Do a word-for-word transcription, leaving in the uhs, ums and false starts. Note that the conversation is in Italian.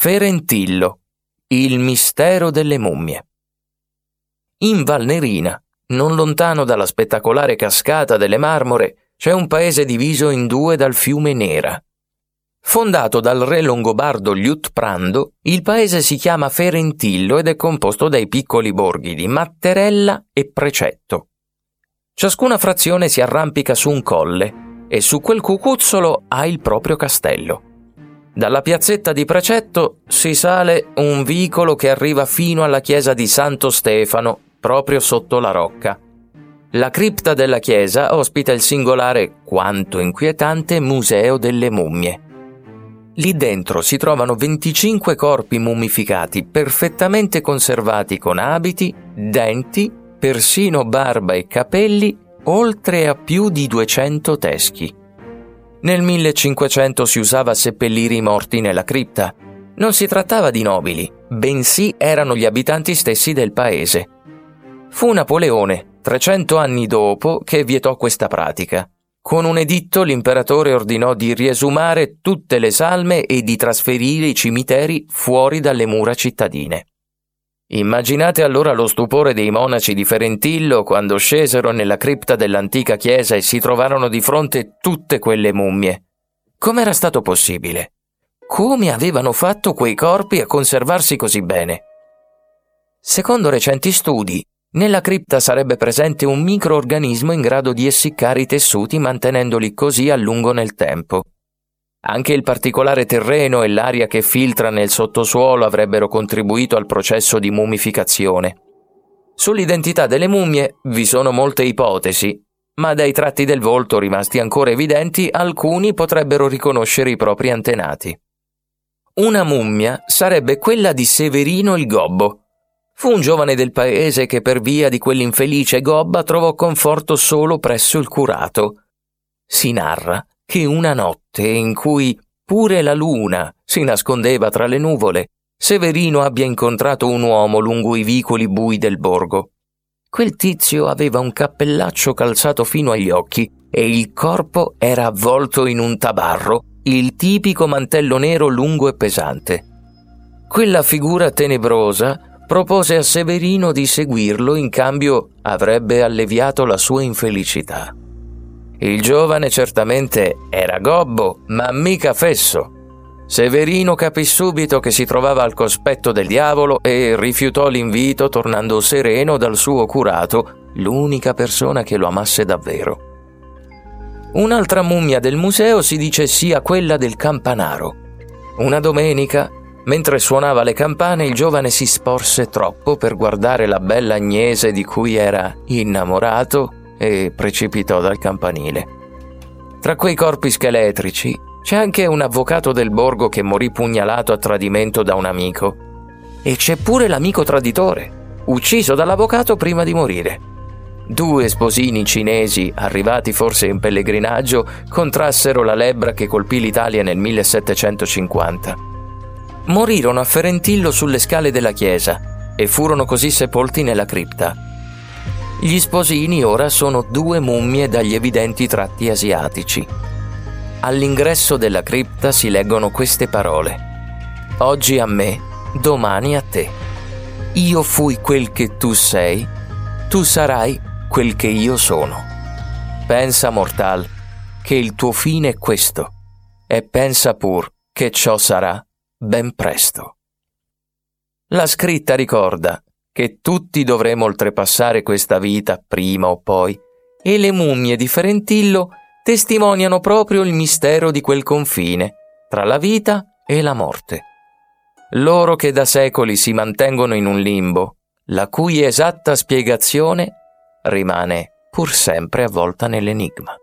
Ferentillo, il mistero delle mummie. In Valnerina, non lontano dalla spettacolare cascata delle Marmore, c'è un paese diviso in due dal fiume Nera. Fondato dal re longobardo Liutprando, il paese si chiama Ferentillo ed è composto dai piccoli borghi di Matterella e Precetto. Ciascuna frazione si arrampica su un colle e su quel cucuzzolo ha il proprio castello. Dalla piazzetta di Precetto si sale un vicolo che arriva fino alla chiesa di Santo Stefano, proprio sotto la rocca. La cripta della chiesa ospita il singolare, quanto inquietante, Museo delle Mummie. Lì dentro si trovano venticinque corpi mummificati, perfettamente conservati con abiti, denti, persino barba e capelli, oltre a più di duecento teschi. Nel millecinquecento si usava seppellire i morti nella cripta. Non si trattava di nobili, bensì erano gli abitanti stessi del paese. Fu Napoleone, trecento anni dopo, che vietò questa pratica. Con un editto l'imperatore ordinò di riesumare tutte le salme e di trasferire i cimiteri fuori dalle mura cittadine. Immaginate allora lo stupore dei monaci di Ferentillo quando scesero nella cripta dell'antica chiesa e si trovarono di fronte tutte quelle mummie. Com'era stato possibile? Come avevano fatto quei corpi a conservarsi così bene? Secondo recenti studi, nella cripta sarebbe presente un microorganismo in grado di essiccare i tessuti mantenendoli così a lungo nel tempo. Anche il particolare terreno e l'aria che filtra nel sottosuolo avrebbero contribuito al processo di mummificazione. Sull'identità delle mummie vi sono molte ipotesi, ma dai tratti del volto rimasti ancora evidenti alcuni potrebbero riconoscere i propri antenati. Una mummia sarebbe quella di Severino il Gobbo. Fu un giovane del paese che per via di quell'infelice gobba trovò conforto solo presso il curato. Si narra che una notte in cui pure la luna si nascondeva tra le nuvole, Severino abbia incontrato un uomo lungo i vicoli bui del borgo. Quel tizio aveva un cappellaccio calzato fino agli occhi e il corpo era avvolto in un tabarro, il tipico mantello nero lungo e pesante. Quella figura tenebrosa propose a Severino di seguirlo, in cambio avrebbe alleviato la sua infelicità. Il giovane certamente era gobbo, ma mica fesso. Severino capì subito che si trovava al cospetto del diavolo e rifiutò l'invito, tornando sereno dal suo curato, l'unica persona che lo amasse davvero. Un'altra mummia del museo si dice sia quella del campanaro. Una domenica, mentre suonava le campane, il giovane si sporse troppo per guardare la bella Agnese di cui era innamorato e precipitò dal campanile. Tra quei corpi scheletrici c'è anche un avvocato del borgo che morì pugnalato a tradimento da un amico, e c'è pure l'amico traditore, ucciso dall'avvocato prima di morire. Due sposini cinesi, arrivati forse in pellegrinaggio, contrassero la lebbra che colpì l'Italia nel millesettecentocinquanta. Morirono a Ferentillo sulle scale della chiesa e furono così sepolti nella cripta. Gli sposini ora sono due mummie dagli evidenti tratti asiatici. All'ingresso della cripta si leggono queste parole: oggi a me, domani a te. Io fui quel che tu sei, tu sarai quel che io sono. Pensa, mortal, che il tuo fine è questo, e pensa pur che ciò sarà ben presto. La scritta ricorda che tutti dovremo oltrepassare questa vita prima o poi, e le mummie di Ferentillo testimoniano proprio il mistero di quel confine tra la vita e la morte. Loro che da secoli si mantengono in un limbo, la cui esatta spiegazione rimane pur sempre avvolta nell'enigma.